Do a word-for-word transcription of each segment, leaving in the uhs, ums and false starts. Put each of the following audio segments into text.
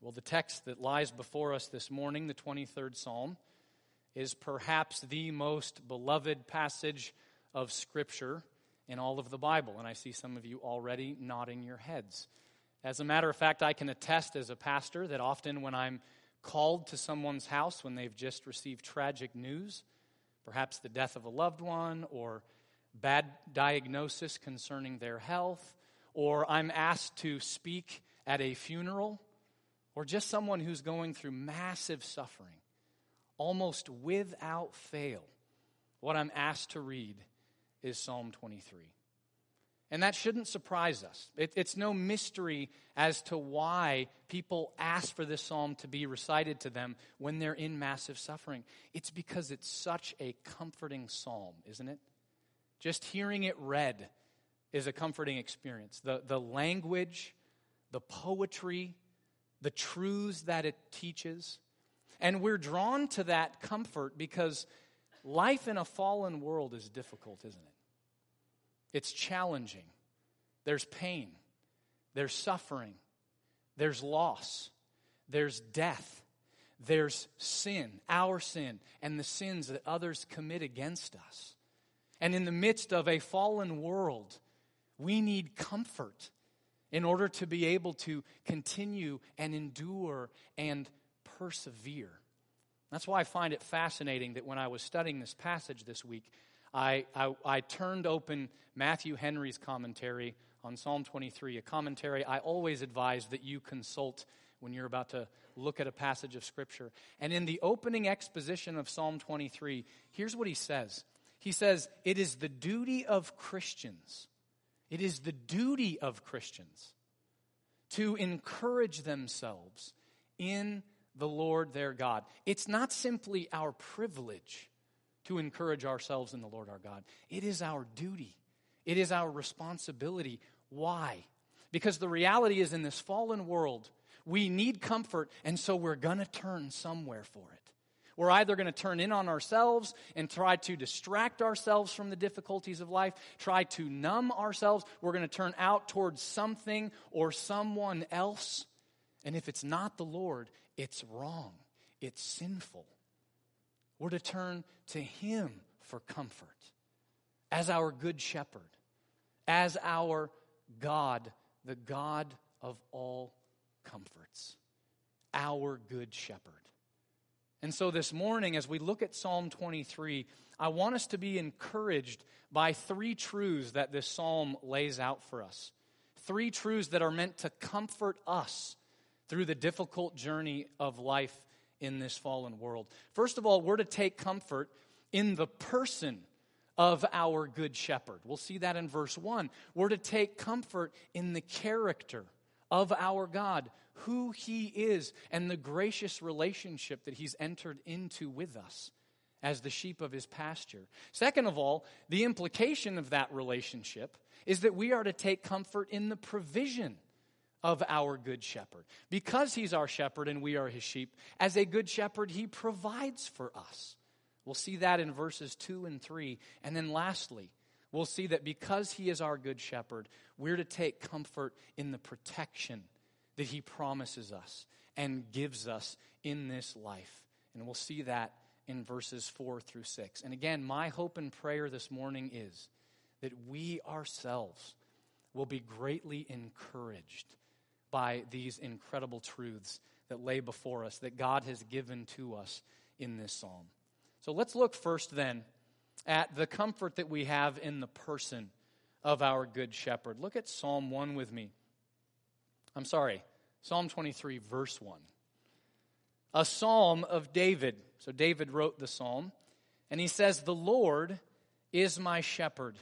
Well, the text that lies before us this morning, the twenty-third Psalm, is perhaps the most beloved passage of Scripture in all of the Bible. And I see some of you already nodding your heads. As a matter of fact, I can attest as a pastor that often when I'm called to someone's house when they've just received tragic news, perhaps the death of a loved one or bad diagnosis concerning their health, or I'm asked to speak at a funeral, or just someone who's going through massive suffering, almost without fail, what I'm asked to read is Psalm twenty-three. And that shouldn't surprise us. It, it's no mystery as to why people ask for this psalm to be recited to them when they're in massive suffering. It's because it's such a comforting psalm, isn't it? Just hearing it read is a comforting experience. The, the language, the poetry, the truths that it teaches. And we're drawn to that comfort because life in a fallen world is difficult, isn't it? It's challenging. There's pain. There's suffering. There's loss. There's death. There's sin, our sin, and the sins that others commit against us. And in the midst of a fallen world, we need comfort in order to be able to continue and endure and persevere. That's why I find it fascinating that when I was studying this passage this week, I, I, I turned open Matthew Henry's commentary on Psalm twenty-three, a commentary I always advise that you consult when you're about to look at a passage of Scripture. And in the opening exposition of Psalm twenty-three, here's what he says. He says, it is the duty of Christians, it is the duty of Christians to encourage themselves in the Lord their God. It's not simply our privilege to encourage ourselves in the Lord our God. It is our duty. It is our responsibility. Why? Because the reality is in this fallen world, we need comfort, and so we're going to turn somewhere for it. We're either going to turn in on ourselves and try to distract ourselves from the difficulties of life, try to numb ourselves. We're going to turn out towards something or someone else. And if it's not the Lord, it's wrong. It's sinful. We're to turn to Him for comfort as our good shepherd, as our God, the God of all comforts, our good shepherd. And so this morning, as we look at Psalm twenty-three, I want us to be encouraged by three truths that this psalm lays out for us, three truths that are meant to comfort us through the difficult journey of life in this fallen world. First of all, we're to take comfort in the person of our good shepherd. We'll see that in verse one. We're to take comfort in the character of our God, who He is, and the gracious relationship that He's entered into with us as the sheep of His pasture. Second of all, the implication of that relationship is that we are to take comfort in the provision of our good shepherd. Because He's our shepherd and we are His sheep, as a good shepherd, He provides for us. We'll see that in verses two and three. And then lastly, we'll see that because He is our good shepherd, we're to take comfort in the protection that He promises us and gives us in this life. And we'll see that in verses four through six. And again, my hope and prayer this morning is that we ourselves will be greatly encouraged by these incredible truths that lay before us, that God has given to us in this psalm. So let's look first then at the comfort that we have in the person of our good shepherd. Look at Psalm one with me. I'm sorry, Psalm twenty-three, verse one. A psalm of David. So David wrote the psalm, and he says, "The Lord is my shepherd.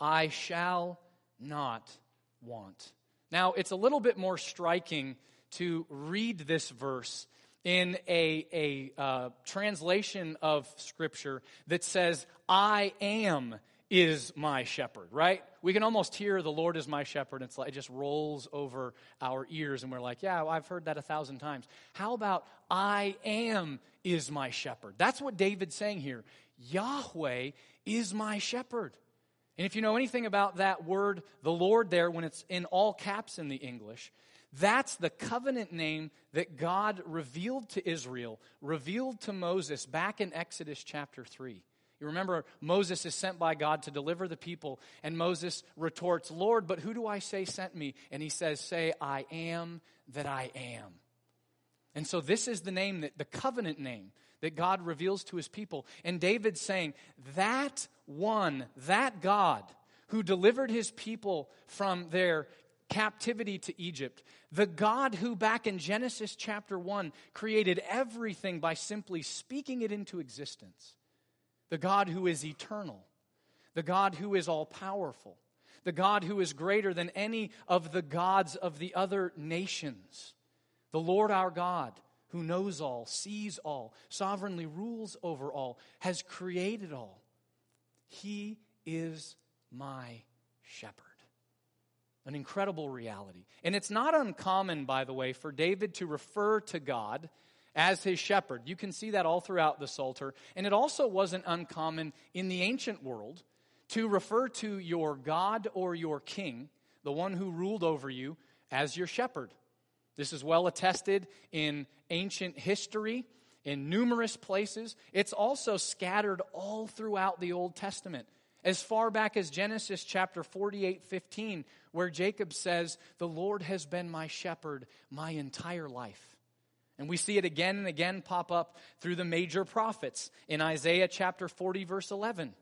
I shall not want." Now, it's a little bit more striking to read this verse in a, a uh, translation of Scripture that says, "I am is my shepherd," right? We can almost hear "the Lord is my shepherd." It's like, it just rolls over our ears, and we're like, yeah, well, I've heard that a thousand times. How about "I am is my shepherd"? That's what David's saying here. Yahweh is my shepherd. And if you know anything about that word, the Lord, there, when it's in all caps in the English, That's the covenant name that God revealed to Israel, revealed to Moses back in Exodus chapter three. You remember, Moses is sent by God to deliver the people, and Moses retorts, "Lord, but who do I say sent me?" And he says, "Say, I am that I am." And so this is the name, that the covenant name that God reveals to his people. And David's saying, that one, that God who delivered his people from their captivity to Egypt, the God who back in Genesis chapter one created everything by simply speaking it into existence, the God who is eternal, the God who is all-powerful, the God who is greater than any of the gods of the other nations, the Lord our God, who knows all, sees all, sovereignly rules over all, has created all. He is my shepherd. An incredible reality. And it's not uncommon, by the way, for David to refer to God as his shepherd. You can see that all throughout the Psalter. And it also wasn't uncommon in the ancient world to refer to your God or your king, the one who ruled over you, as your shepherd. This is well attested in ancient history, in numerous places. It's also scattered all throughout the Old Testament, as far back as Genesis chapter forty-eight, fifteen, where Jacob says, "The Lord has been my shepherd my entire life." And we see it again and again pop up through the major prophets in Isaiah chapter forty, verse eleven,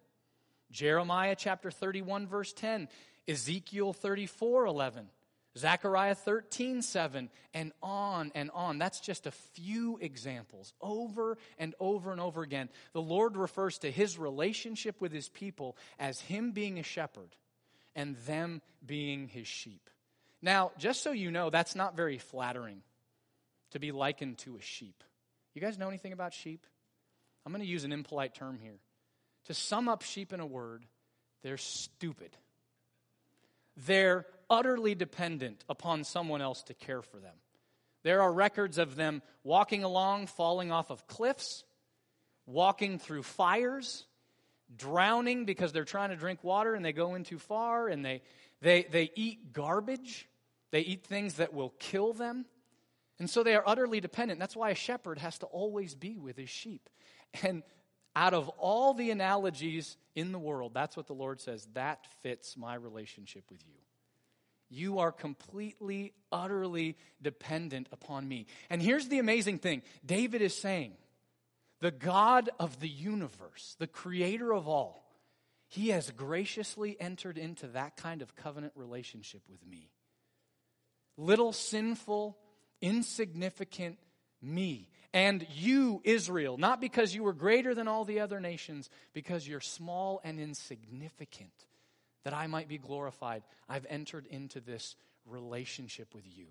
Jeremiah chapter thirty-one, verse ten, Ezekiel thirty-four, eleven, Zechariah thirteen, seven, and on and on. That's just a few examples over and over and over again. The Lord refers to his relationship with his people as him being a shepherd and them being his sheep. Now, just so you know, that's not very flattering, to be likened to a sheep. You guys know anything about sheep? I'm going to use an impolite term here. To sum up sheep in a word, they're stupid. They're utterly dependent upon someone else to care for them. There are records of them walking along, falling off of cliffs, walking through fires, drowning because they're trying to drink water and they go in too far, and they they they eat garbage. They eat things that will kill them. And so they are utterly dependent. That's why a shepherd has to always be with his sheep. And out of all the analogies in the world, that's what the Lord says, that fits my relationship with you. You are completely, utterly dependent upon me. And here's the amazing thing. David is saying, the God of the universe, the creator of all, he has graciously entered into that kind of covenant relationship with me. Little sinful, insignificant me and you, Israel, not because you were greater than all the other nations, because you're small and insignificant, that I might be glorified. I've entered into this relationship with you.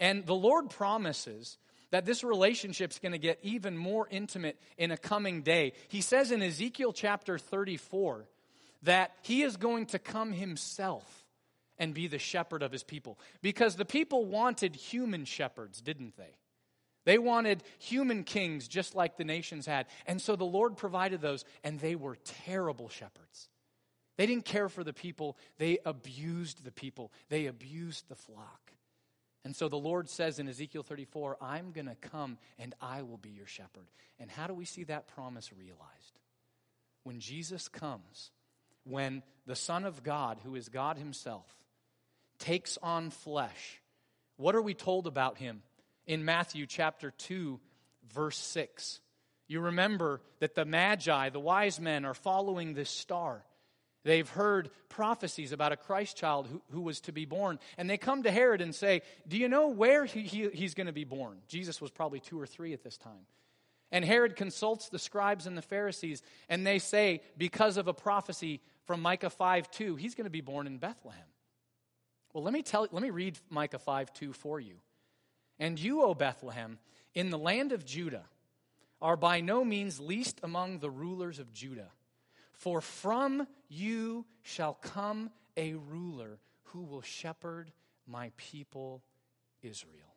And the Lord promises that this relationship's going to get even more intimate in a coming day. He says in Ezekiel chapter thirty-four that he is going to come himself and be the shepherd of his people. Because the people wanted human shepherds, didn't they? They wanted human kings just like the nations had. And so the Lord provided those, and they were terrible shepherds. They didn't care for the people. They abused the people. They abused the flock. And so the Lord says in Ezekiel thirty-four, I'm going to come and I will be your shepherd. And how do we see that promise realized? When Jesus comes, when the Son of God, who is God himself, takes on flesh. What are we told about him in Matthew chapter two, verse six? You remember that the Magi, the wise men, are following this star. They've heard prophecies about a Christ child who, who was to be born. And they come to Herod and say, do you know where he, he, he's going to be born? Jesus was probably two or three at this time. And Herod consults the scribes and the Pharisees, and they say, because of a prophecy from Micah five two, he's going to be born in Bethlehem. Well, let me tell, let me read Micah five two for you. And you, O Bethlehem, in the land of Judah, are by no means least among the rulers of Judah. For from you shall come a ruler who will shepherd my people Israel.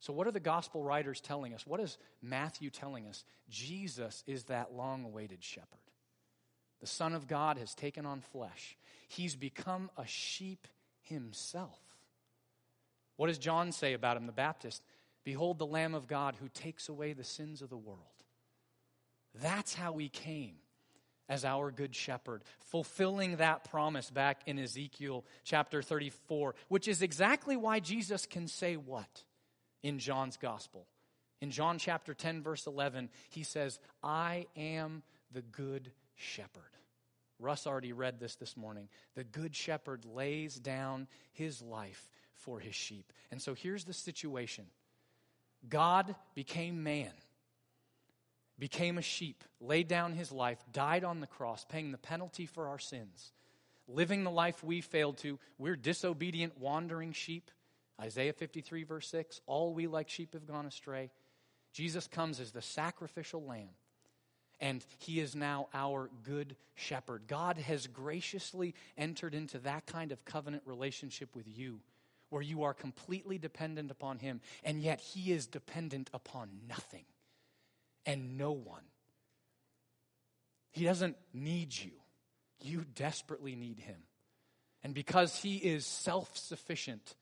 So what are the gospel writers telling us? What is Matthew telling us? Jesus is that long-awaited shepherd. The Son of God has taken on flesh. He's become a sheep himself. What does John say about him, the Baptist? Behold the Lamb of God who takes away the sins of the world. That's how he came as our good shepherd, fulfilling that promise back in Ezekiel chapter thirty-four, which is exactly why Jesus can say what in John's gospel? In John chapter ten, verse eleven, he says, I am the good shepherd. Russ already read this this morning. The good shepherd lays down his life for his sheep. And so here's the situation. God became man, became a sheep, laid down his life, died on the cross, paying the penalty for our sins, living the life we failed to. We're disobedient, wandering sheep. Isaiah fifty-three, verse six, all we like sheep have gone astray. Jesus comes as the sacrificial lamb, and he is now our good shepherd. God has graciously entered into that kind of covenant relationship with you, where you are completely dependent upon him, and yet he is dependent upon nothing and no one. He doesn't need you. You desperately need him. And because he is self-sufficient,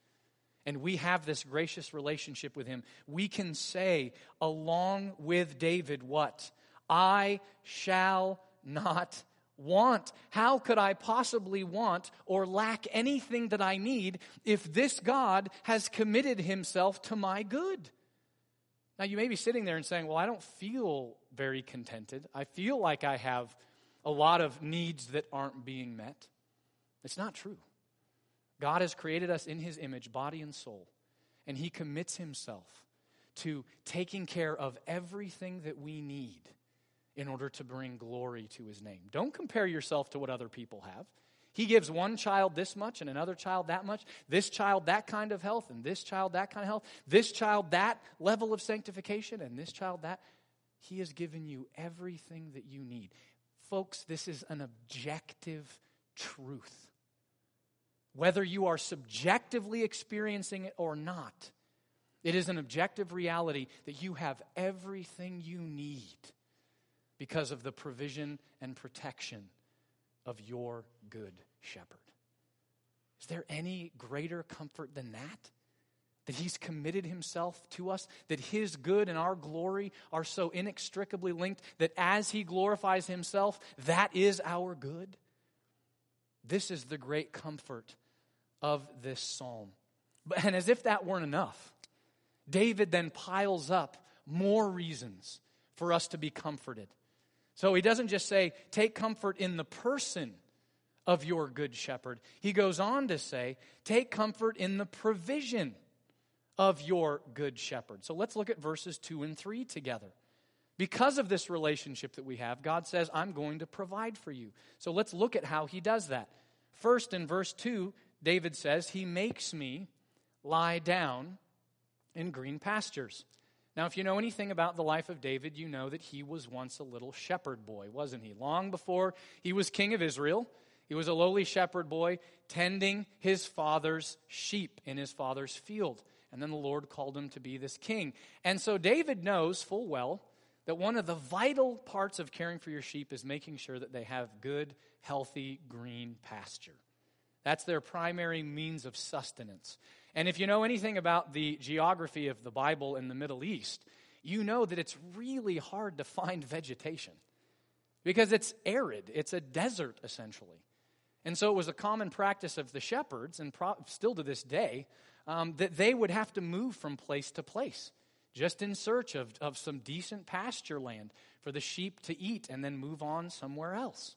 and we have this gracious relationship with him, we can say, along with David, what? I shall not want. How could I possibly want or lack anything that I need if this God has committed himself to my good? Now, you may be sitting there and saying, well, I don't feel very contented. I feel like I have a lot of needs that aren't being met. It's not true. God has created us in his image, body and soul, and he commits himself to taking care of everything that we need in order to bring glory to his name. Don't compare yourself to what other people have. He gives one child this much and another child that much, this child that kind of health and this child that kind of health, this child that level of sanctification and this child that. He has given you everything that you need. Folks, this is an objective truth. Whether you are subjectively experiencing it or not, it is an objective reality that you have everything you need because of the provision and protection of your good shepherd. Is there any greater comfort than that? That he's committed himself to us, that his good and our glory are so inextricably linked that as he glorifies himself, that is our good? This is the great comfort of this psalm. And as if that weren't enough, David then piles up more reasons for us to be comforted. So he doesn't just say, take comfort in the person of your good shepherd. He goes on to say, take comfort in the provision of your good shepherd. So let's look at verses two and three together. Because of this relationship that we have, God says, I'm going to provide for you. So let's look at how he does that. First, in verse two, David says, he makes me lie down in green pastures. Now, if you know anything about the life of David, you know that he was once a little shepherd boy, wasn't he? Long before he was king of Israel, he was a lowly shepherd boy tending his father's sheep in his father's field. And then the Lord called him to be this king. And so David knows full well that one of the vital parts of caring for your sheep is making sure that they have good, healthy, green pasture. That's their primary means of sustenance. And if you know anything about the geography of the Bible in the Middle East, you know that it's really hard to find vegetation because it's arid. It's a desert, essentially. And so it was a common practice of the shepherds, and pro- still to this day, um, that they would have to move from place to place just in search of, of some decent pasture land for the sheep to eat and then move on somewhere else.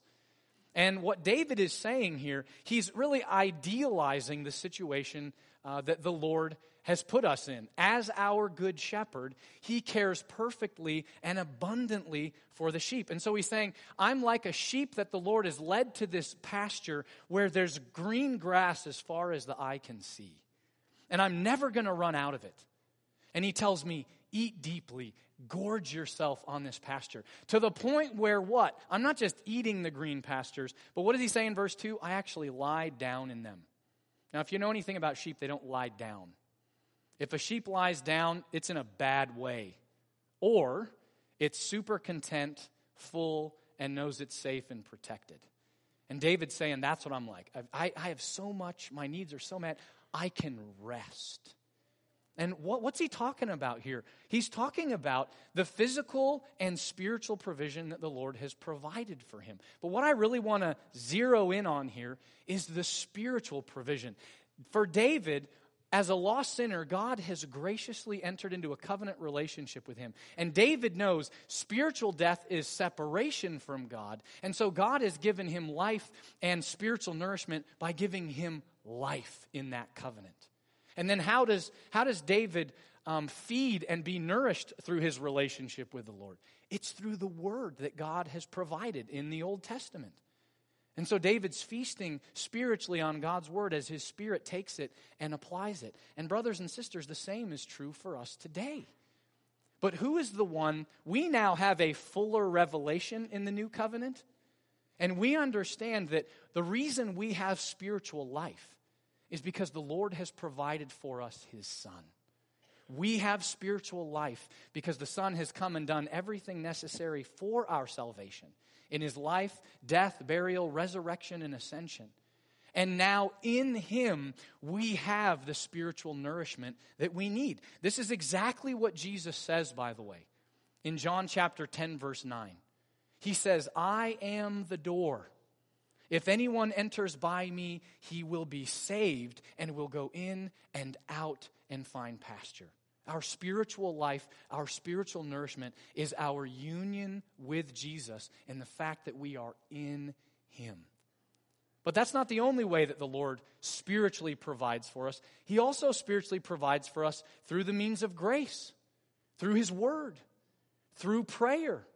And what David is saying here, he's really idealizing the situation Uh, that the Lord has put us in. As our good shepherd, he cares perfectly and abundantly for the sheep. And so he's saying, I'm like a sheep that the Lord has led to this pasture where there's green grass as far as the eye can see. And I'm never going to run out of it. And he tells me, eat deeply, gorge yourself on this pasture. To the point where what? I'm not just eating the green pastures, but what does he say in verse two? I actually lie down in them. Now, if you know anything about sheep, they don't lie down. If a sheep lies down, it's in a bad way. Or it's super content, full, and knows it's safe and protected. And David's saying, that's what I'm like. I, I have so much, my needs are so met, I can rest. And what, what's he talking about here? He's talking about the physical and spiritual provision that the Lord has provided for him. But what I really want to zero in on here is the spiritual provision. For David, as a lost sinner, God has graciously entered into a covenant relationship with him. And David knows spiritual death is separation from God. And so God has given him life and spiritual nourishment by giving him life in that covenant. And then how does how does David um, feed and be nourished through his relationship with the Lord? It's through the word that God has provided in the Old Testament. And so David's feasting spiritually on God's word as his spirit takes it and applies it. And brothers and sisters, the same is true for us today. But who is the one? We now have a fuller revelation in the new covenant. And we understand that the reason we have spiritual life is because the Lord has provided for us his Son. We have spiritual life because the Son has come and done everything necessary for our salvation in his life, death, burial, resurrection, and ascension. And now in him, we have the spiritual nourishment that we need. This is exactly what Jesus says, by the way, in John chapter ten, verse nine. He says, "I am the door. If anyone enters by me, he will be saved and will go in and out and find pasture." Our spiritual life, our spiritual nourishment is our union with Jesus and the fact that we are in him. But that's not the only way that the Lord spiritually provides for us. He also spiritually provides for us through the means of grace, through his word, through prayer,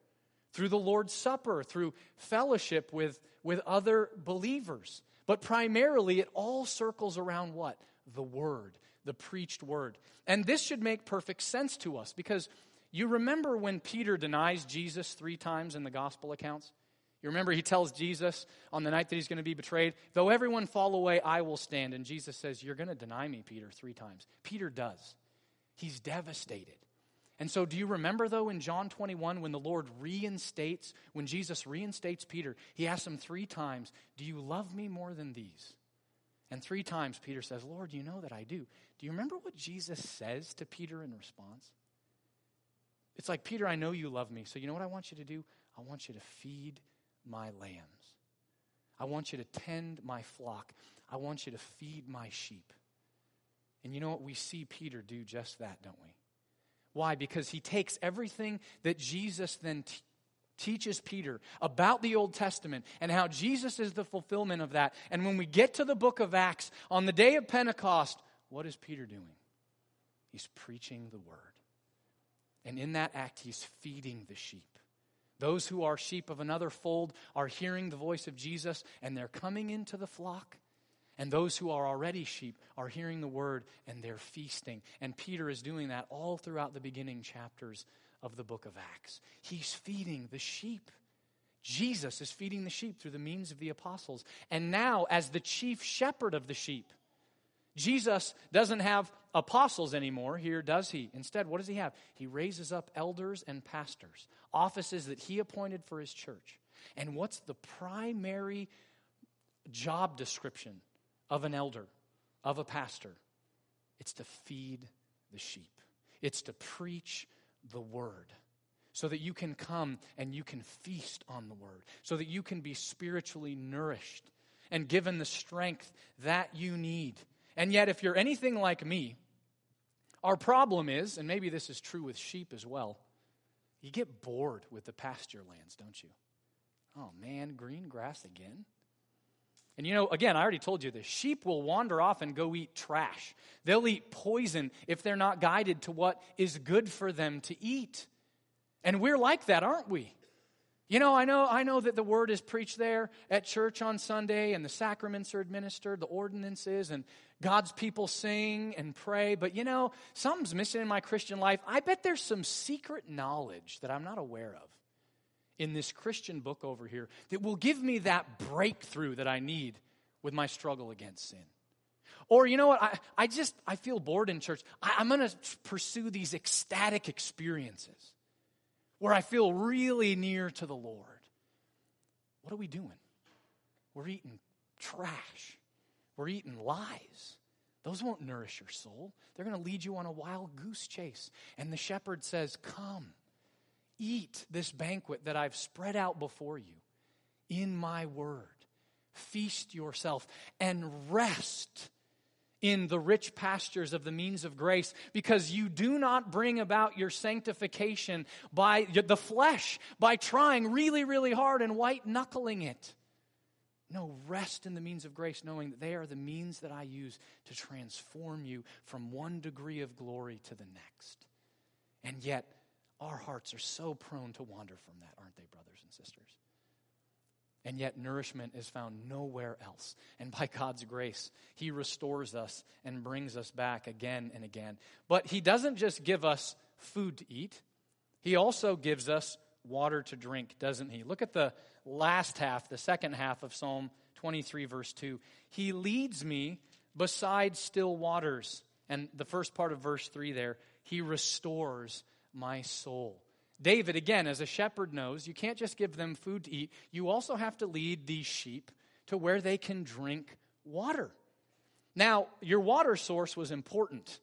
through the Lord's Supper, through fellowship with, with other believers. But primarily, it all circles around what? The word, the preached word. And this should make perfect sense to us, because you remember when Peter denies Jesus three times in the gospel accounts? You remember he tells Jesus on the night that he's going to be betrayed, "Though everyone fall away, I will stand." And Jesus says, "You're going to deny me, Peter, three times." Peter does. He's devastated. And so do you remember, though, in John twenty-one, when the Lord reinstates, when Jesus reinstates Peter, he asks him three times, "Do you love me more than these?" And three times Peter says, "Lord, you know that I do." Do you remember what Jesus says to Peter in response? It's like, "Peter, I know you love me, so you know what I want you to do? I want you to feed my lambs. I want you to tend my flock. I want you to feed my sheep." And you know what? We see Peter do just that, don't we? Why? Because he takes everything that Jesus then te- teaches Peter about the Old Testament and how Jesus is the fulfillment of that. And when we get to the book of Acts, on the day of Pentecost, what is Peter doing? He's preaching the word. And in that act, he's feeding the sheep. Those who are sheep of another fold are hearing the voice of Jesus, and they're coming into the flock. And those who are already sheep are hearing the word and they're feasting. And Peter is doing that all throughout the beginning chapters of the book of Acts. He's feeding the sheep. Jesus is feeding the sheep through the means of the apostles. And now, as the chief shepherd of the sheep, Jesus doesn't have apostles anymore here, does he? Instead, what does he have? He raises up elders and pastors, offices that he appointed for his church. And what's the primary job description of an elder, of a pastor? It's to feed the sheep. It's to preach the word so that you can come and you can feast on the word, so that you can be spiritually nourished and given the strength that you need. And yet, if you're anything like me, our problem is, and maybe this is true with sheep as well, you get bored with the pasture lands, don't you? Oh man, green grass again? And you know, again, I already told you this, sheep will wander off and go eat trash. They'll eat poison if they're not guided to what is good for them to eat. And we're like that, aren't we? You know, I know I know that the word is preached there at church on Sunday, and the sacraments are administered, the ordinances, and God's people sing and pray. But you know, something's missing in my Christian life. I bet there's some secret knowledge that I'm not aware of in this Christian book over here that will give me that breakthrough that I need with my struggle against sin. Or you know what, I, I just, I feel bored in church. I, I'm going to pursue these ecstatic experiences where I feel really near to the Lord. What are we doing? We're eating trash. We're eating lies. Those won't nourish your soul. They're going to lead you on a wild goose chase. And the shepherd says, come, eat this banquet that I've spread out before you in my word. Feast yourself and rest in the rich pastures of the means of grace, because you do not bring about your sanctification by the flesh, by trying really, really hard and white-knuckling it. No, rest in the means of grace, knowing that they are the means that I use to transform you from one degree of glory to the next. And yet, our hearts are so prone to wander from that, aren't they, brothers and sisters? And yet, nourishment is found nowhere else. And by God's grace, He restores us and brings us back again and again. But He doesn't just give us food to eat. He also gives us water to drink, doesn't He? Look at the last half, the second half of Psalm twenty-three, verse two. He leads me beside still waters. And the first part of verse three there, He restores my soul. David, again, as a shepherd knows, you can't just give them food to eat. You also have to lead these sheep to where they can drink water. Now, your water source was important.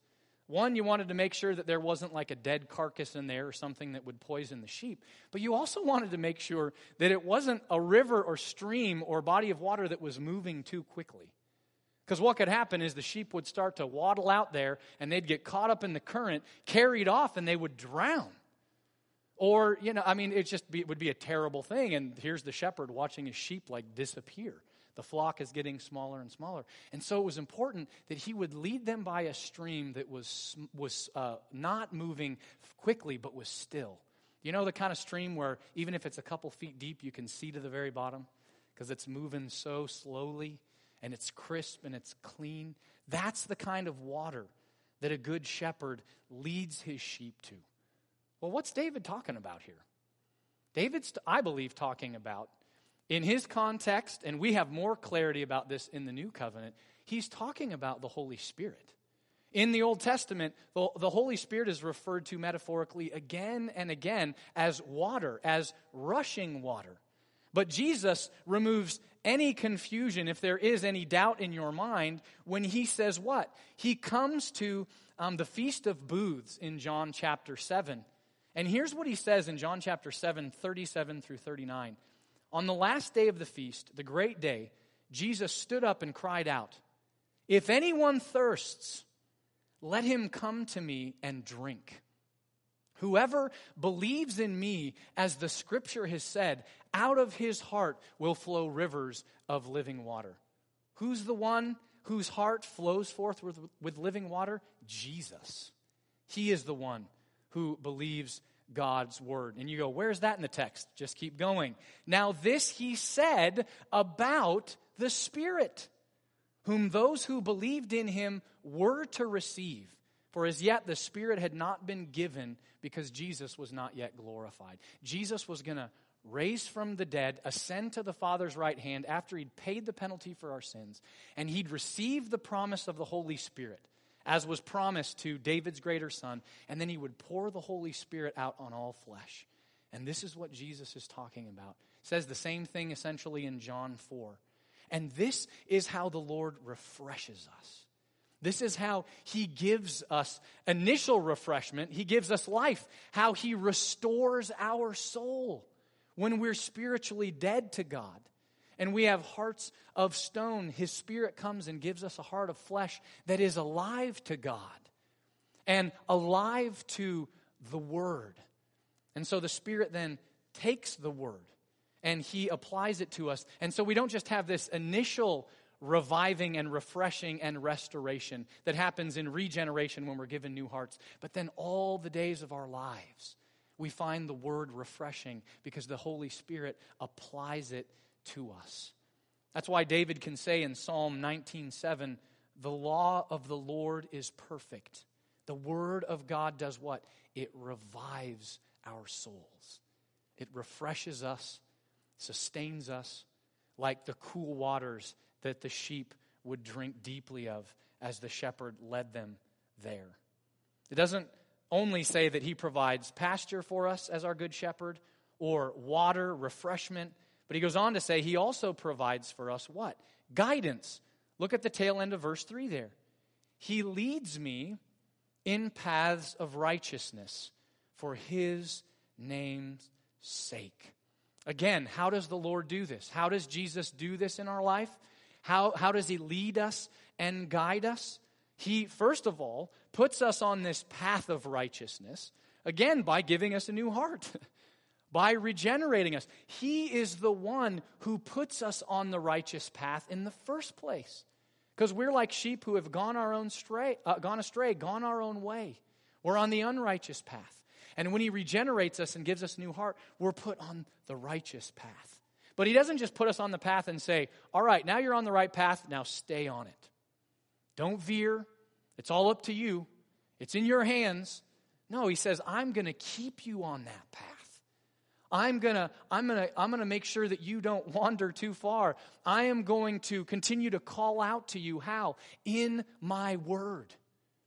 One, you wanted to make sure that there wasn't like a dead carcass in there or something that would poison the sheep. But you also wanted to make sure that it wasn't a river or stream or body of water that was moving too quickly. Because what could happen is the sheep would start to waddle out there and they'd get caught up in the current, carried off, and they would drown. Or, you know, I mean, it just be, it would be a terrible thing. And here's the shepherd watching his sheep like disappear. The flock is getting smaller and smaller. And so it was important that he would lead them by a stream that was was uh, not moving quickly, but was still. You know, the kind of stream where even if it's a couple feet deep, you can see to the very bottom because it's moving so slowly and it's crisp and it's clean. That's the kind of water that a good shepherd leads his sheep to. Well, what's David talking about here? David's, I believe, talking about, in his context, and we have more clarity about this in the New Covenant, he's talking about the Holy Spirit. In the Old Testament, the, the Holy Spirit is referred to metaphorically again and again as water, as rushing water. But Jesus removes any confusion, if there is any doubt in your mind, when he says what? He comes to um, the Feast of Booths in John chapter seven. And here's what he says in John chapter seven, thirty-seven through thirty-nine. On the last day of the feast, the great day, Jesus stood up and cried out, "If anyone thirsts, let him come to me and drink. Whoever believes in me, as the scripture has said, out of his heart will flow rivers of living water." Who's the one whose heart flows forth with, with living water? Jesus. He is the one who believes God's word. And you go, where's that in the text? Just keep going. Now this he said about the Spirit, whom those who believed in him were to receive. For as yet the Spirit had not been given, because Jesus was not yet glorified. Jesus was going to raise from the dead, ascend to the Father's right hand after he'd paid the penalty for our sins, and he'd received the promise of the Holy Spirit, as was promised to David's greater son, and then he would pour the Holy Spirit out on all flesh. And this is what Jesus is talking about. It says the same thing essentially in John four. And this is how the Lord refreshes us. This is how he gives us initial refreshment. He gives us life. How he restores our soul when we're spiritually dead to God. And we have hearts of stone. His Spirit comes and gives us a heart of flesh that is alive to God and alive to the Word. And so the Spirit then takes the Word and He applies it to us. And so we don't just have this initial reviving and refreshing and restoration that happens in regeneration when we're given new hearts, but then all the days of our lives, we find the Word refreshing because the Holy Spirit applies it to us. That's why David can say in Psalm nineteen seven, the law of the Lord is perfect. The word of God does what? It revives our souls. It refreshes us, sustains us, like the cool waters that the sheep would drink deeply of as the shepherd led them there. It doesn't only say that he provides pasture for us as our good shepherd, or water, refreshment, but he goes on to say he also provides for us what? Guidance. Look at the tail end of verse three there. He leads me in paths of righteousness for his name's sake. Again, how does the Lord do this? How does Jesus do this in our life? How, how does he lead us and guide us? He, first of all, puts us on this path of righteousness, again, by giving us a new heart, by regenerating us. He is the one who puts us on the righteous path in the first place, because we're like sheep who have gone our own stray, uh, gone astray, gone our own way. We're on the unrighteous path. And when he regenerates us and gives us a new heart, we're put on the righteous path. But he doesn't just put us on the path and say, all right, now you're on the right path, now stay on it. Don't veer. It's all up to you. It's in your hands. No, he says, I'm going to keep you on that path. I'm going to I'm going to I'm going to make sure that you don't wander too far. I am going to continue to call out to you how in my word.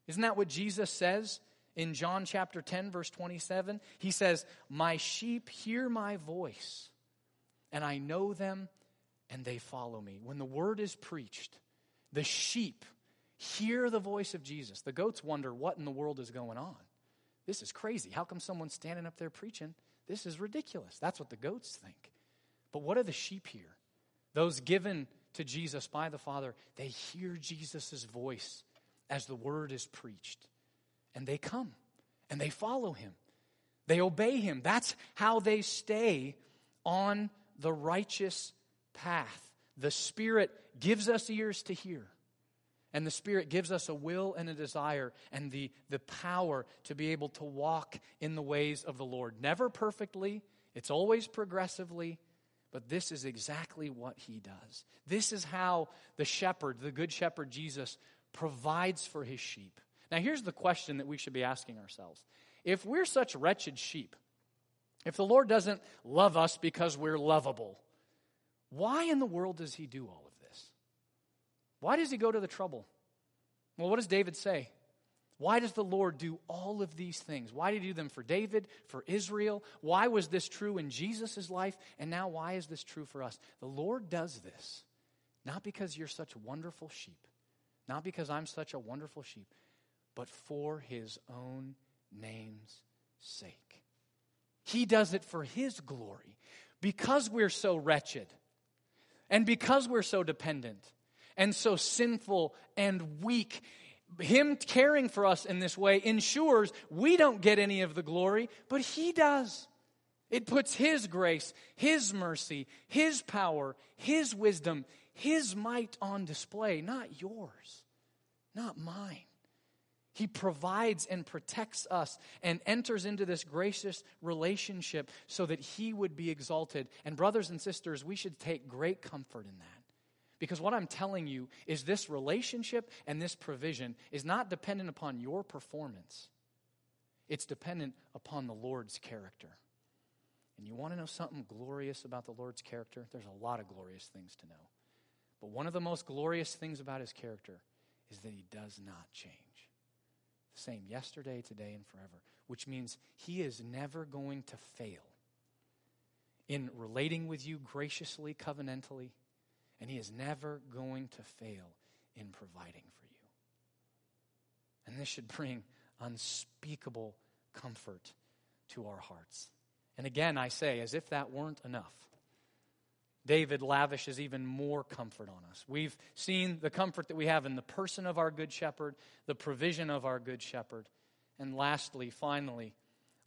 Isn't that what Jesus says in John chapter ten verse twenty-seven? He says, "My sheep hear my voice, and I know them, and they follow me." When the word is preached, the sheep hear the voice of Jesus. The goats wonder what in the world is going on. This is crazy. How come someone's standing up there preaching? This is ridiculous. That's what the goats think. But what do the sheep hear? Those given to Jesus by the Father, they hear Jesus' voice as the word is preached. And they come, and they follow him. They obey him. That's how they stay on the righteous path. The Spirit gives us ears to hear. And the Spirit gives us a will and a desire and the, the power to be able to walk in the ways of the Lord. Never perfectly. It's always progressively. But this is exactly what he does. This is how the shepherd, the good shepherd Jesus, provides for his sheep. Now, here's the question that we should be asking ourselves. If we're such wretched sheep, if the Lord doesn't love us because we're lovable, why in the world does he do all of this? Why does he go to the trouble? Well, what does David say? Why does the Lord do all of these things? Why did he do them for David, for Israel? Why was this true in Jesus' life? And now why is this true for us? The Lord does this, not because you're such wonderful sheep, not because I'm such a wonderful sheep, but for his own name's sake. He does it for his glory. Because we're so wretched, and because we're so dependent, and so sinful and weak, him caring for us in this way ensures we don't get any of the glory, but he does. It puts his grace, his mercy, his power, his wisdom, his might on display, not yours, not mine. He provides and protects us and enters into this gracious relationship so that he would be exalted. And brothers and sisters, we should take great comfort in that. Because what I'm telling you is this relationship and this provision is not dependent upon your performance. It's dependent upon the Lord's character. And you want to know something glorious about the Lord's character? There's a lot of glorious things to know. But one of the most glorious things about his character is that he does not change. The same yesterday, today, and forever, which means he is never going to fail in relating with you graciously, covenantally, and he is never going to fail in providing for you. And this should bring unspeakable comfort to our hearts. And again, I say, as if that weren't enough, David lavishes even more comfort on us. We've seen the comfort that we have in the person of our good shepherd, the provision of our good shepherd. And lastly, finally,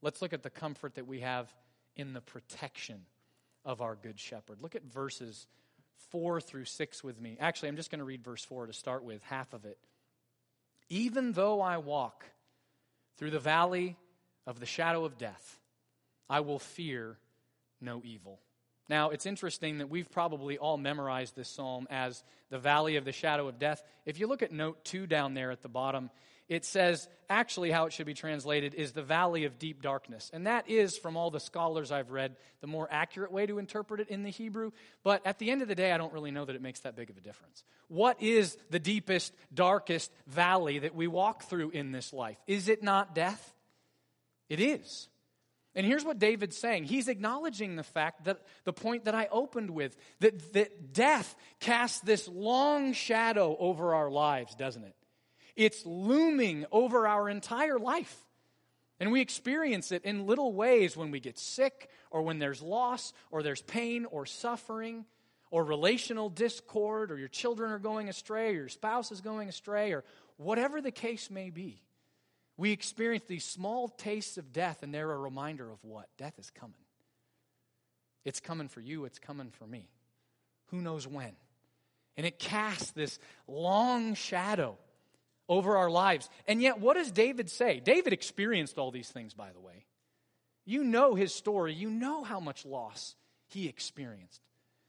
let's look at the comfort that we have in the protection of our good shepherd. Look at verses four through six with me. Actually, I'm just going to read verse four to start with, half of it. Even though I walk through the valley of the shadow of death, I will fear no evil. Now, it's interesting that we've probably all memorized this psalm as the valley of the shadow of death. If you look at note two down there at the bottom, it says actually how it should be translated is the valley of deep darkness. And that is, from all the scholars I've read, the more accurate way to interpret it in the Hebrew. But at the end of the day, I don't really know that it makes that big of a difference. What is the deepest, darkest valley that we walk through in this life? Is it not death? It is. And here's what David's saying. He's acknowledging the fact that the point that I opened with, that, that death casts this long shadow over our lives, doesn't it? It's looming over our entire life. And we experience it in little ways when we get sick, or when there's loss, or there's pain, or suffering, or relational discord, or your children are going astray, or your spouse is going astray, or whatever the case may be. We experience these small tastes of death, and they're a reminder of what? Death is coming. It's coming for you, it's coming for me. Who knows when? And it casts this long shadow over our lives. And yet, what does David say? David experienced all these things, by the way. You know his story. You know how much loss he experienced.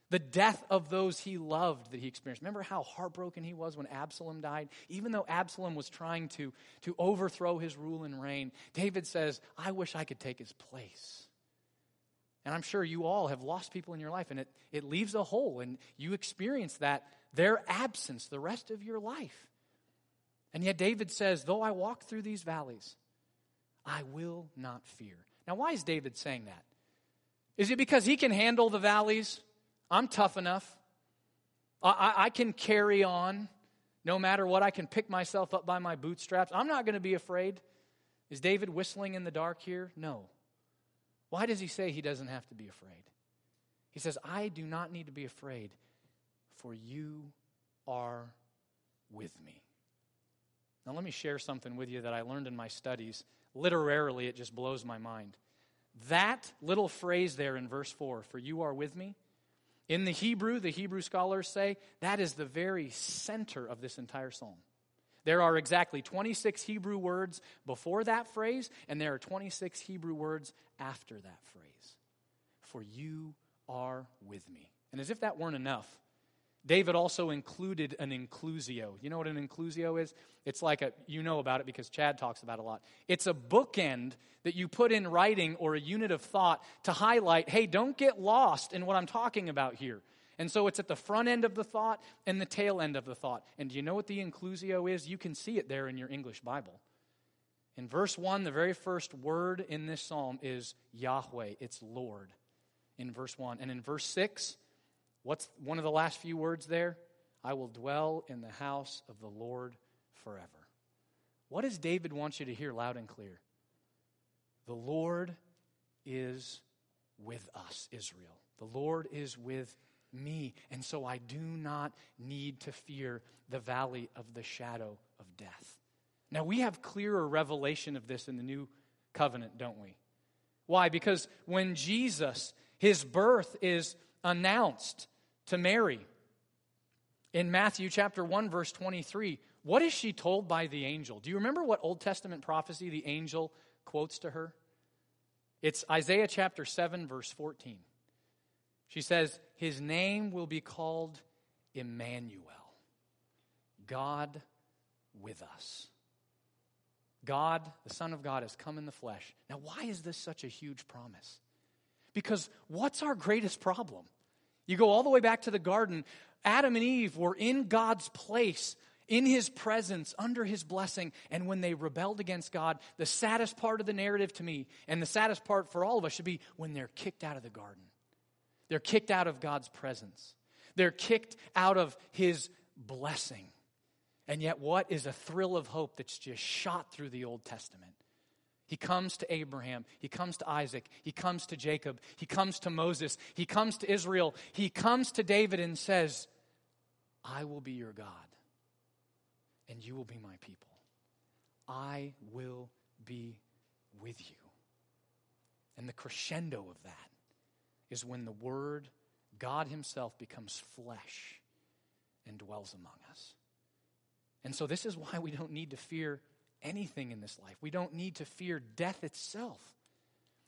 The death of those he loved that he experienced. Remember how heartbroken he was when Absalom died? Even though Absalom was trying to, to overthrow his rule and reign, David says, I wish I could take his place. And I'm sure you all have lost people in your life, and it, it leaves a hole, and you experience that, their absence, the rest of your life. And yet David says, though I walk through these valleys, I will not fear. Now, why is David saying that? Is it because he can handle the valleys? I'm tough enough. I, I, I can carry on. No matter what, I can pick myself up by my bootstraps. I'm not going to be afraid. Is David whistling in the dark here? No. Why does he say he doesn't have to be afraid? He says, I do not need to be afraid, for you are with me. Now let me share something with you that I learned in my studies. Literarily, it just blows my mind. That little phrase there in verse four, for you are with me, in the Hebrew, the Hebrew scholars say, that is the very center of this entire psalm. There are exactly twenty-six Hebrew words before that phrase, and there are twenty-six Hebrew words after that phrase. For you are with me. And as if that weren't enough, David also included an inclusio. You know what an inclusio is? It's like a, you know about it because Chad talks about it a lot. It's a bookend that you put in writing or a unit of thought to highlight, hey, don't get lost in what I'm talking about here. And so it's at the front end of the thought and the tail end of the thought. And do you know what the inclusio is? You can see it there in your English Bible. In verse one, the very first word in this psalm is Yahweh. It's Lord in verse one. And in verse six, what's one of the last few words there? I will dwell in the house of the Lord forever. What does David want you to hear loud and clear? The Lord is with us, Israel. The Lord is with us. Me, and so I do not need to fear the valley of the shadow of death. Now, we have clearer revelation of this in the new covenant, don't we? Why? Because when Jesus, his birth is announced to Mary in Matthew chapter one, verse twenty-three, what is she told by the angel? Do you remember what Old Testament prophecy the angel quotes to her? It's Isaiah chapter seven, verse fourteen. She says, his name will be called Emmanuel, God with us. God, the Son of God, has come in the flesh. Now, why is this such a huge promise? Because what's our greatest problem? You go all the way back to the garden. Adam and Eve were in God's place, in his presence, under his blessing. And when they rebelled against God, the saddest part of the narrative to me, and the saddest part for all of us, should be when they're kicked out of the garden. They're kicked out of God's presence. They're kicked out of his blessing. And yet, what is a thrill of hope that's just shot through the Old Testament? He comes to Abraham. He comes to Isaac. He comes to Jacob. He comes to Moses. He comes to Israel. He comes to David and says, I will be your God, and you will be my people. I will be with you. And the crescendo of that is when the Word, God himself, becomes flesh and dwells among us. And so this is why we don't need to fear anything in this life. We don't need to fear death itself.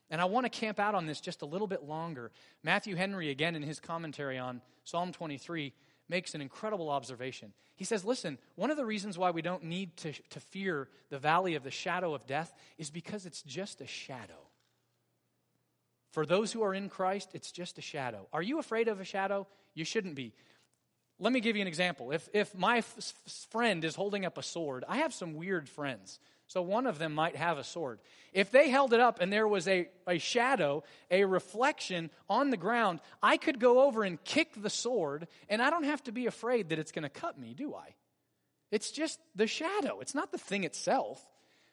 And I want to camp out on this just a little bit longer. Matthew Henry, again, in his commentary on Psalm twenty-three, makes an incredible observation. He says, listen, one of the reasons why we don't need to, to fear the valley of the shadow of death is because it's just a shadow. For those who are in Christ, it's just a shadow. Are you afraid of a shadow? You shouldn't be. Let me give you an example. If if my f- friend is holding up a sword, I have some weird friends, so one of them might have a sword. If they held it up and there was a, a shadow, a reflection on the ground, I could go over and kick the sword, and I don't have to be afraid that it's going to cut me, do I? It's just the shadow. It's not the thing itself.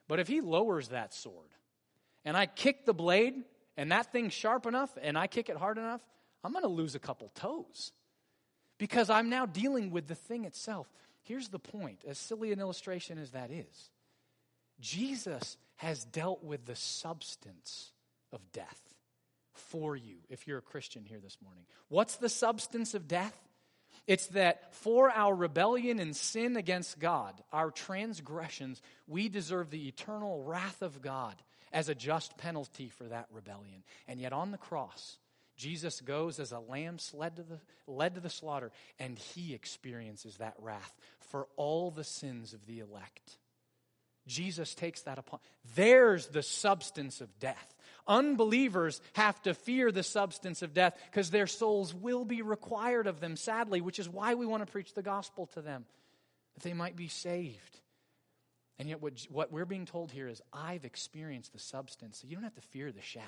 But if he lowers that sword and I kick the blade and that thing's sharp enough and I kick it hard enough, I'm going to lose a couple toes because I'm now dealing with the thing itself. Here's the point, as silly an illustration as that is. Jesus has dealt with the substance of death for you if you're a Christian here this morning. What's the substance of death? It's that for our rebellion and sin against God, our transgressions, we deserve the eternal wrath of God as a just penalty for that rebellion. And yet on the cross, Jesus goes as a lamb led to the, led to the slaughter, and he experiences that wrath for all the sins of the elect. Jesus takes that upon. There's the substance of death. Unbelievers have to fear the substance of death because their souls will be required of them, sadly, which is why we want to preach the gospel to them, that they might be saved. And yet what, what we're being told here is, I've experienced the substance, so you don't have to fear the shadow.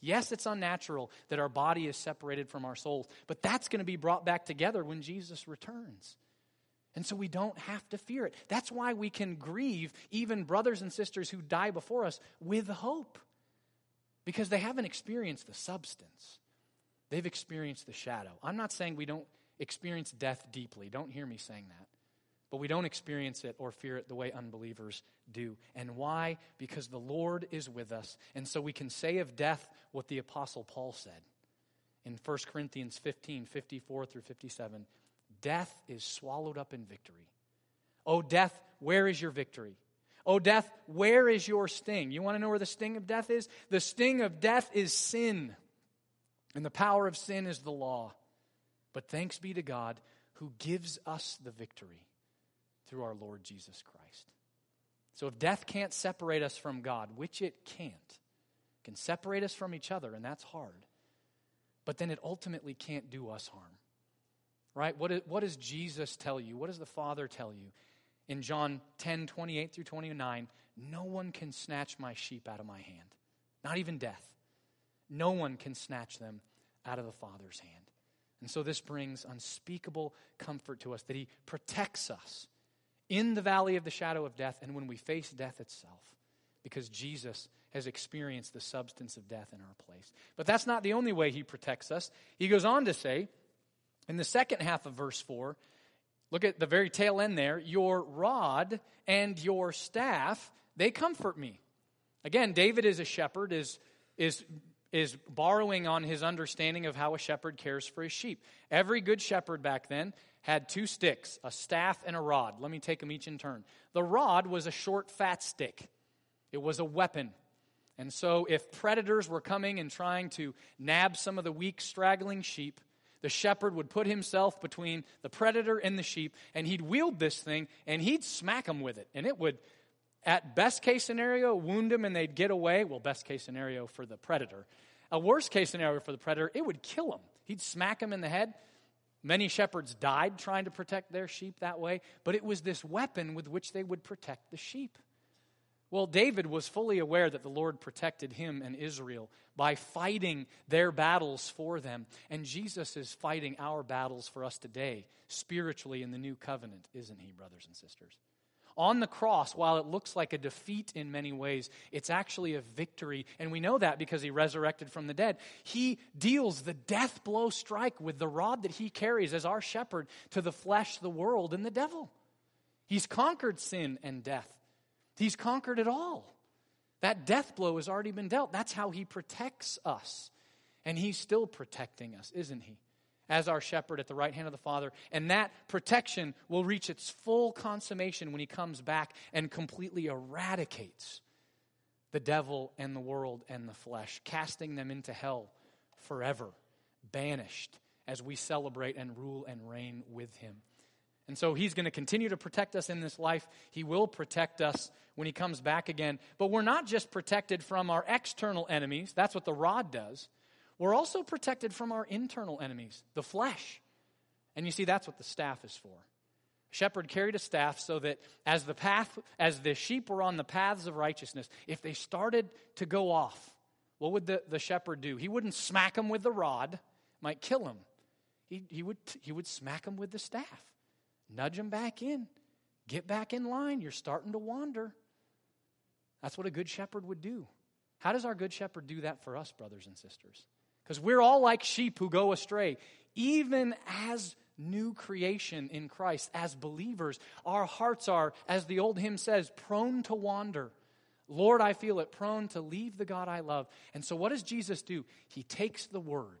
Yes, it's unnatural that our body is separated from our souls, but that's going to be brought back together when Jesus returns. And so we don't have to fear it. That's why we can grieve even brothers and sisters who die before us with hope, because they haven't experienced the substance. They've experienced the shadow. I'm not saying we don't experience death deeply. Don't hear me saying that. But we don't experience it or fear it the way unbelievers do. And why? Because the Lord is with us. And so we can say of death what the Apostle Paul said in First Corinthians fifteen, fifty-four through fifty-seven. Death is swallowed up in victory. O death, where is your victory? O death, where is your sting? You want to know where the sting of death is? The sting of death is sin. And the power of sin is the law. But thanks be to God who gives us the victory through our Lord Jesus Christ. So if death can't separate us from God, which it can't, it can separate us from each other, and that's hard, but then it ultimately can't do us harm. Right? What, is, what does Jesus tell you? What does the Father tell you? In John ten, twenty-eight through twenty-nine, no one can snatch my sheep out of my hand. Not even death. No one can snatch them out of the Father's hand. And so this brings unspeakable comfort to us that he protects us in the valley of the shadow of death and when we face death itself, because Jesus has experienced the substance of death in our place. But that's not the only way he protects us. He goes on to say, in the second half of verse four, look at the very tail end there. Your rod and your staff, they comfort me. Again, David is a shepherd, is, is, is borrowing on his understanding of how a shepherd cares for his sheep. Every good shepherd back then had two sticks, a staff and a rod. Let me take them each in turn. The rod was a short, fat stick. It was a weapon. And so if predators were coming and trying to nab some of the weak, straggling sheep, the shepherd would put himself between the predator and the sheep, and he'd wield this thing, and he'd smack them with it. And it would, at best case scenario, wound them, and they'd get away. Well, best case scenario for the predator. A worst case scenario for the predator, it would kill him. He'd smack him in the head. Many shepherds died trying to protect their sheep that way, but it was this weapon with which they would protect the sheep. Well, David was fully aware that the Lord protected him and Israel by fighting their battles for them. And Jesus is fighting our battles for us today, spiritually in the new covenant, isn't he, brothers and sisters? On the cross, while it looks like a defeat in many ways, it's actually a victory. And we know that because he resurrected from the dead. He deals the death blow strike with the rod that he carries as our shepherd to the flesh, the world, and the devil. He's conquered sin and death. He's conquered it all. That death blow has already been dealt. That's how he protects us. And he's still protecting us, isn't he? As our shepherd at the right hand of the Father. And that protection will reach its full consummation when he comes back and completely eradicates the devil and the world and the flesh, casting them into hell forever, banished, as we celebrate and rule and reign with him. And so he's going to continue to protect us in this life. He will protect us when he comes back again. But we're not just protected from our external enemies. That's what the rod does. We're also protected from our internal enemies, the flesh. And you see, that's what the staff is for. Shepherd carried a staff so that as the path, as the sheep were on the paths of righteousness, if they started to go off, what would the, the shepherd do? He wouldn't smack them with the rod, might kill them. He, he would, he would smack them with the staff. Nudge them back in. Get back in line. You're starting to wander. That's what a good shepherd would do. How does our good shepherd do that for us, brothers and sisters? Because we're all like sheep who go astray. Even as new creation in Christ, as believers, our hearts are, as the old hymn says, prone to wander. Lord, I feel it, prone to leave the God I love. And so what does Jesus do? He takes the word.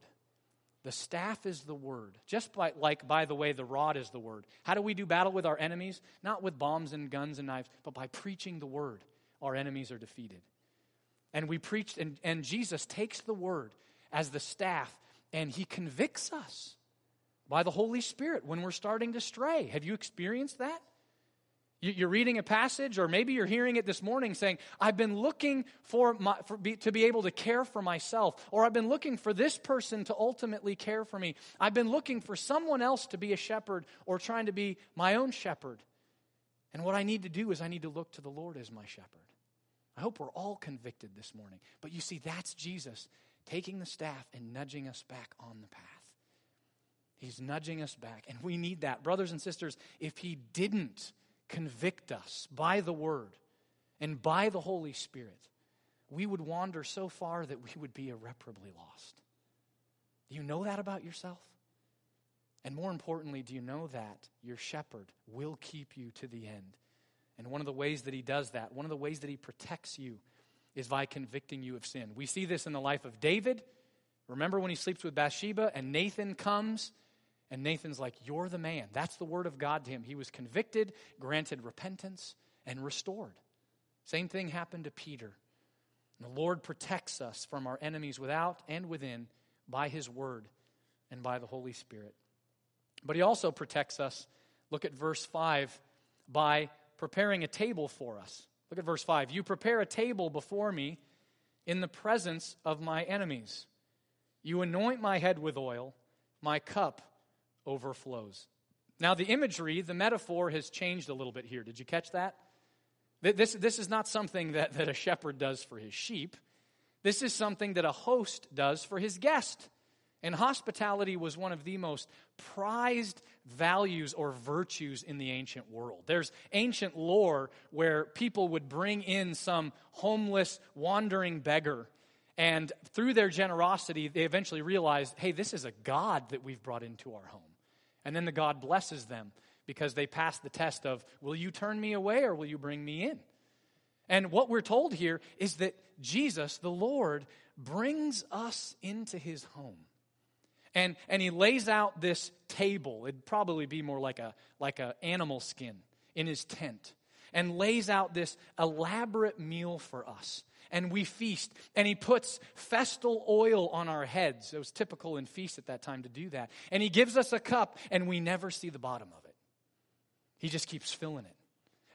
The staff is the word. Just by, like, by the way, the rod is the word. How do we do battle with our enemies? Not with bombs and guns and knives, but by preaching the word. Our enemies are defeated. And we preached, and, and Jesus takes the word as the staff, and he convicts us by the Holy Spirit when we're starting to stray. Have you experienced that? You're reading a passage, or maybe you're hearing it this morning saying, I've been looking for, my, for be, to be able to care for myself, or I've been looking for this person to ultimately care for me. I've been looking for someone else to be a shepherd or trying to be my own shepherd. And what I need to do is I need to look to the Lord as my shepherd. I hope we're all convicted this morning. But you see, that's Jesus taking the staff and nudging us back on the path. He's nudging us back, and we need that. Brothers and sisters, if he didn't convict us by the word and by the Holy Spirit, we would wander so far that we would be irreparably lost. Do you know that about yourself? And more importantly, do you know that your shepherd will keep you to the end? And one of the ways that he does that, one of the ways that he protects you, is by convicting you of sin. We see this in the life of David. Remember when he sleeps with Bathsheba and Nathan comes? And Nathan's like, you're the man. That's the word of God to him. He was convicted, granted repentance, and restored. Same thing happened to Peter. And the Lord protects us from our enemies without and within by his word and by the Holy Spirit. But he also protects us, look at verse five, by preparing a table for us. Look at verse five. You prepare a table before me in the presence of my enemies. You anoint my head with oil, my cup overflows. Now the imagery, the metaphor has changed a little bit here. Did you catch that? This, this is not something that, that a shepherd does for his sheep. This is something that a host does for his guest. And hospitality was one of the most prized values or virtues in the ancient world. There's ancient lore where people would bring in some homeless, wandering beggar, and through their generosity, they eventually realized, hey, this is a god that we've brought into our home. And then the god blesses them because they passed the test of, will you turn me away or will you bring me in? And what we're told here is that Jesus, the Lord, brings us into his home. And and he lays out this table. It'd probably be more like a like a animal skin in his tent, and lays out this elaborate meal for us. And we feast, and he puts festal oil on our heads. It was typical in feasts at that time to do that. And he gives us a cup, and we never see the bottom of it. He just keeps filling it.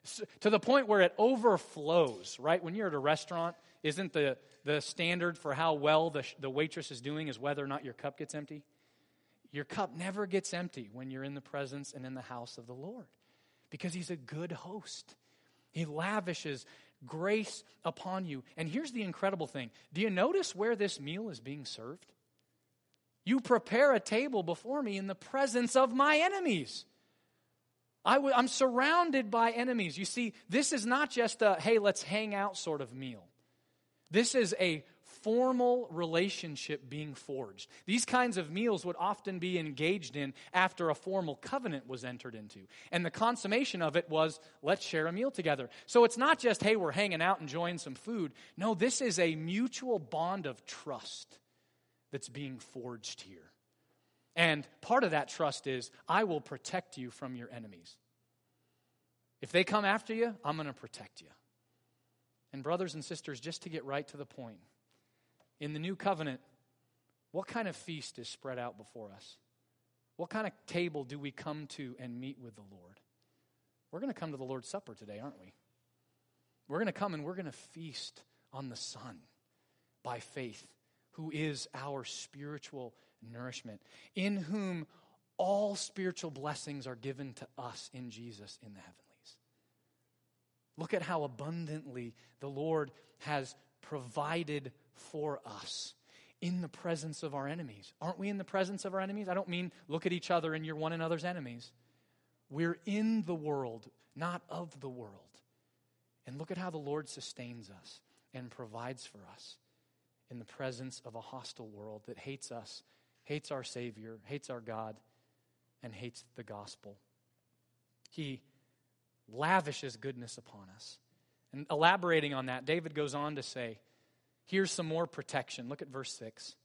So, to the point where it overflows, right? When you're at a restaurant, isn't the, the standard for how well the, the waitress is doing is whether or not your cup gets empty? Your cup never gets empty when you're in the presence and in the house of the Lord, because he's a good host. He lavishes grace upon you. And here's the incredible thing. Do you notice where this meal is being served? You prepare a table before me in the presence of my enemies. I w- I'm surrounded by enemies. You see, this is not just a, hey, let's hang out sort of meal. This is a formal relationship being forged. These kinds of meals would often be engaged in after a formal covenant was entered into. And the consummation of it was, let's share a meal together. So it's not just, hey, we're hanging out enjoying some food. No, this is a mutual bond of trust that's being forged here. And part of that trust is, I will protect you from your enemies. If they come after you, I'm going to protect you. And brothers and sisters, just to get right to the point, in the new covenant, what kind of feast is spread out before us? What kind of table do we come to and meet with the Lord? We're going to come to the Lord's Supper today, aren't we? We're going to come and we're going to feast on the Son by faith, who is our spiritual nourishment, in whom all spiritual blessings are given to us in Jesus in the heavenlies. Look at how abundantly the Lord has provided for us in the presence of our enemies. Aren't we in the presence of our enemies? I don't mean look at each other and you're one another's enemies. We're in the world, not of the world. And look at how the Lord sustains us and provides for us in the presence of a hostile world that hates us, hates our Savior, hates our God, and hates the gospel. He lavishes goodness upon us. And elaborating on that, David goes on to say, here's some more protection. Look at verse six.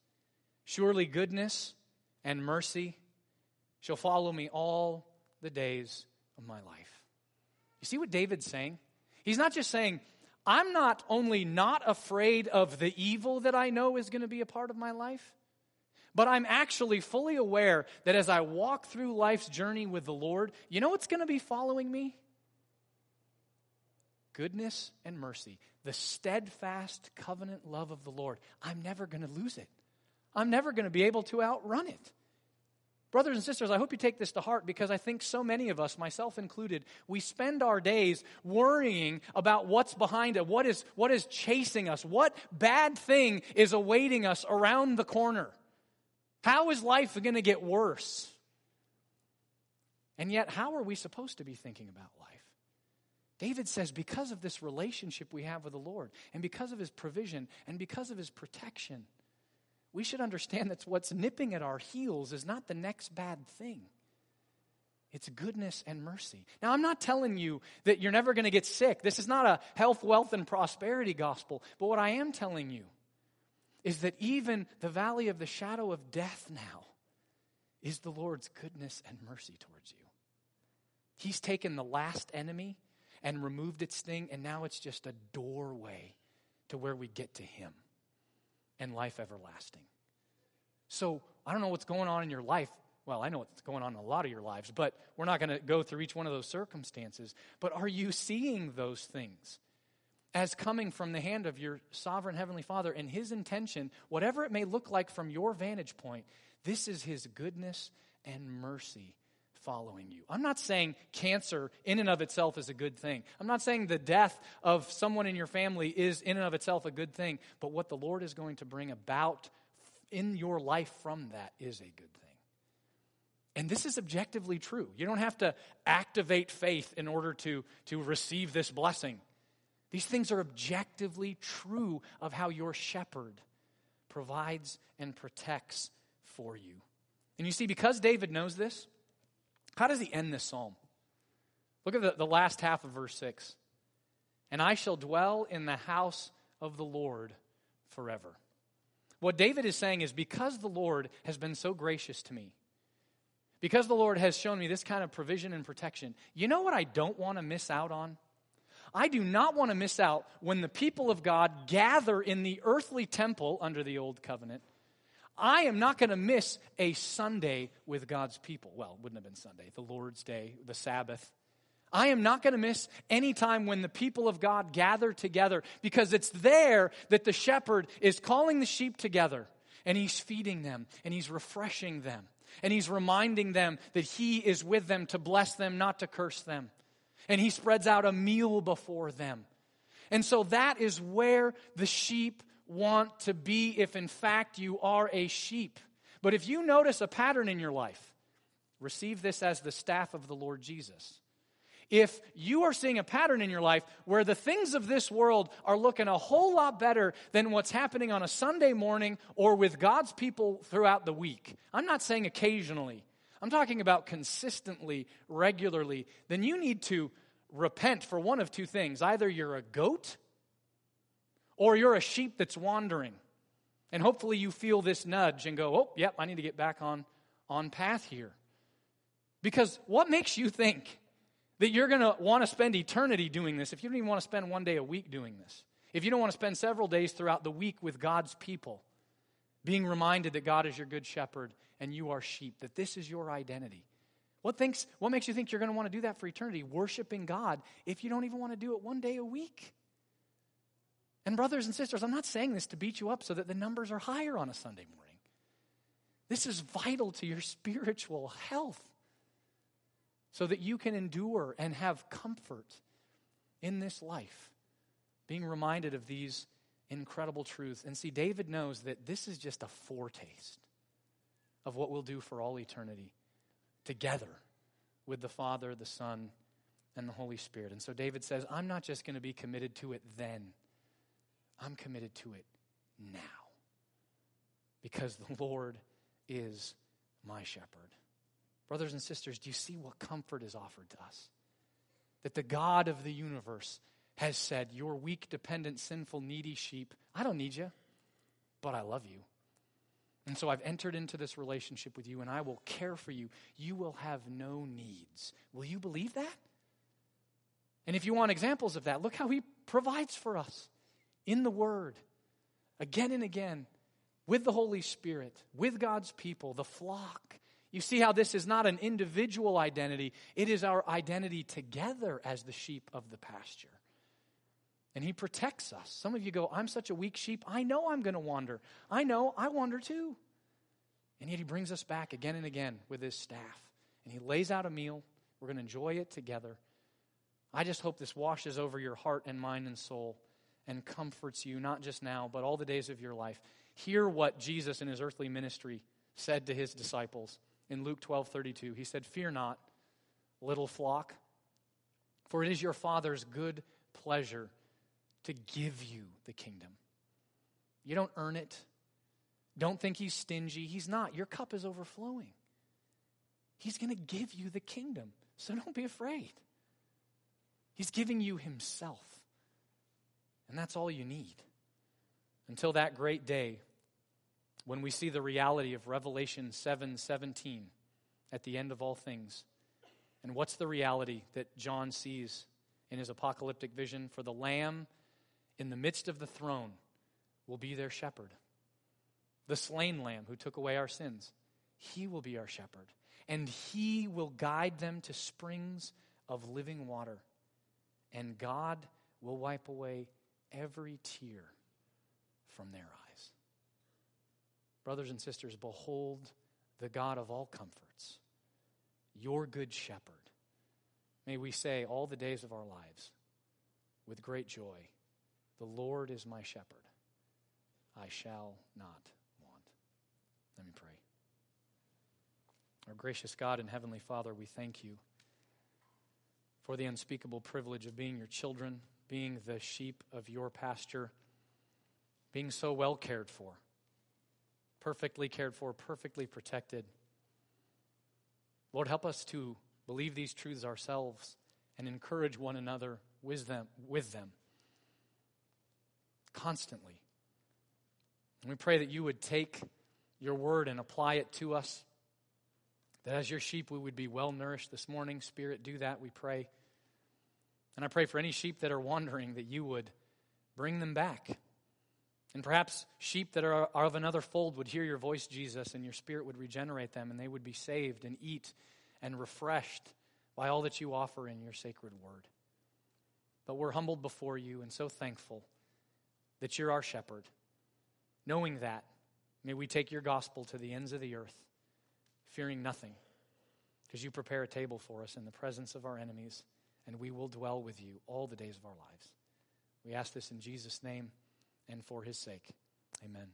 Surely goodness and mercy shall follow me all the days of my life. You see what David's saying? He's not just saying, I'm not only not afraid of the evil that I know is going to be a part of my life, but I'm actually fully aware that as I walk through life's journey with the Lord, you know what's going to be following me? Goodness and mercy, the steadfast covenant love of the Lord. I'm never going to lose it. I'm never going to be able to outrun it. Brothers and sisters, I hope you take this to heart, because I think so many of us, myself included, we spend our days worrying about what's behind it, what is, what is chasing us, what bad thing is awaiting us around the corner. How is life going to get worse? And yet, how are we supposed to be thinking about life? David says, because of this relationship we have with the Lord, and because of his provision, and because of his protection, we should understand that what's nipping at our heels is not the next bad thing. It's goodness and mercy. Now, I'm not telling you that you're never going to get sick. This is not a health, wealth, and prosperity gospel. But what I am telling you is that even the valley of the shadow of death now is the Lord's goodness and mercy towards you. He's taken the last enemy and removed its sting, and now it's just a doorway to where we get to him and life everlasting. So I don't know what's going on in your life. Well, I know what's going on in a lot of your lives, but we're not going to go through each one of those circumstances. But are you seeing those things as coming from the hand of your sovereign heavenly Father and his intention, whatever it may look like from your vantage point? This is his goodness and mercy following you. I'm not saying cancer in and of itself is a good thing. I'm not saying the death of someone in your family is in and of itself a good thing, but what the Lord is going to bring about in your life from that is a good thing. And this is objectively true. You don't have to activate faith in order to, to receive this blessing. These things are objectively true of how your shepherd provides and protects for you. And you see, because David knows this, how does he end this psalm? Look at the, the last half of verse six. And I shall dwell in the house of the Lord forever. What David is saying is, because the Lord has been so gracious to me, because the Lord has shown me this kind of provision and protection, you know what I don't want to miss out on? I do not want to miss out when the people of God gather in the earthly temple under the old covenant. I am not going to miss a Sunday with God's people. Well, it wouldn't have been Sunday, the Lord's Day, the Sabbath. I am not going to miss any time when the people of God gather together, because it's there that the shepherd is calling the sheep together, and he's feeding them, and he's refreshing them, and he's reminding them that he is with them to bless them, not to curse them. And he spreads out a meal before them. And so that is where the sheep want to be, if in fact you are a sheep. But if you notice a pattern in your life, receive this as the staff of the Lord Jesus. If you are seeing a pattern in your life where the things of this world are looking a whole lot better than what's happening on a Sunday morning or with God's people throughout the week, I'm not saying occasionally, I'm talking about consistently, regularly, then you need to repent for one of two things. Either you're a goat, or you're a sheep that's wandering. And hopefully you feel this nudge and go, oh, yep, I need to get back on, on path here. Because what makes you think that you're going to want to spend eternity doing this if you don't even want to spend one day a week doing this? If you don't want to spend several days throughout the week with God's people, being reminded that God is your good shepherd and you are sheep, that this is your identity. What thinks, what makes you think you're going to want to do that for eternity, worshiping God, if you don't even want to do it one day a week? And brothers and sisters, I'm not saying this to beat you up so that the numbers are higher on a Sunday morning. This is vital to your spiritual health so that you can endure and have comfort in this life, being reminded of these incredible truths. And see, David knows that this is just a foretaste of what we'll do for all eternity together with the Father, the Son, and the Holy Spirit. And so David says, I'm not just going to be committed to it then. I'm committed to it now. Because the Lord is my shepherd. Brothers and sisters, do you see what comfort is offered to us? That the God of the universe has said, your weak, dependent, sinful, needy sheep, I don't need you, but I love you. And so I've entered into this relationship with you, and I will care for you. You will have no needs. Will you believe that? And if you want examples of that, look how he provides for us in the Word, again and again, with the Holy Spirit, with God's people, the flock. You see how this is not an individual identity. It is our identity together as the sheep of the pasture. And he protects us. Some of you go, I'm such a weak sheep. I know I'm going to wander. I know I wander too. And yet he brings us back again and again with his staff. And he lays out a meal. We're going to enjoy it together. I just hope this washes over your heart and mind and soul and comforts you, not just now, but all the days of your life. Hear what Jesus in his earthly ministry said to his disciples. In Luke twelve thirty-two, he said, fear not, little flock, for it is your Father's good pleasure to give you the kingdom. You don't earn it. Don't think he's stingy. He's not. Your cup is overflowing. He's going to give you the kingdom, so don't be afraid. He's giving you himself, and that's all you need. Until that great day, when we see the reality of Revelation seven seventeen at the end of all things. And what's the reality that John sees in his apocalyptic vision? For the Lamb in the midst of the throne will be their shepherd. The slain Lamb who took away our sins, he will be our shepherd. And he will guide them to springs of living water. And God will wipe away every tear from their eyes. Brothers and sisters, behold the God of all comforts, your good shepherd. May we say all the days of our lives with great joy, the Lord is my shepherd. I shall not want. Let me pray. Our gracious God and Heavenly Father, we thank you for the unspeakable privilege of being your children, being the sheep of your pasture, being so well cared for. Perfectly cared for, perfectly protected. Lord, help us to believe these truths ourselves and encourage one another with them, with them constantly. And we pray that you would take your word and apply it to us, that as your sheep we would be well nourished this morning. Spirit, do that, we pray. And I pray for any sheep that are wandering that you would bring them back. And perhaps sheep that are of another fold would hear your voice, Jesus, and your Spirit would regenerate them, and they would be saved and eat and refreshed by all that you offer in your sacred word. But we're humbled before you and so thankful that you're our shepherd. Knowing that, may we take your gospel to the ends of the earth, fearing nothing, because you prepare a table for us in the presence of our enemies, and we will dwell with you all the days of our lives. We ask this in Jesus' name. And for his sake, amen.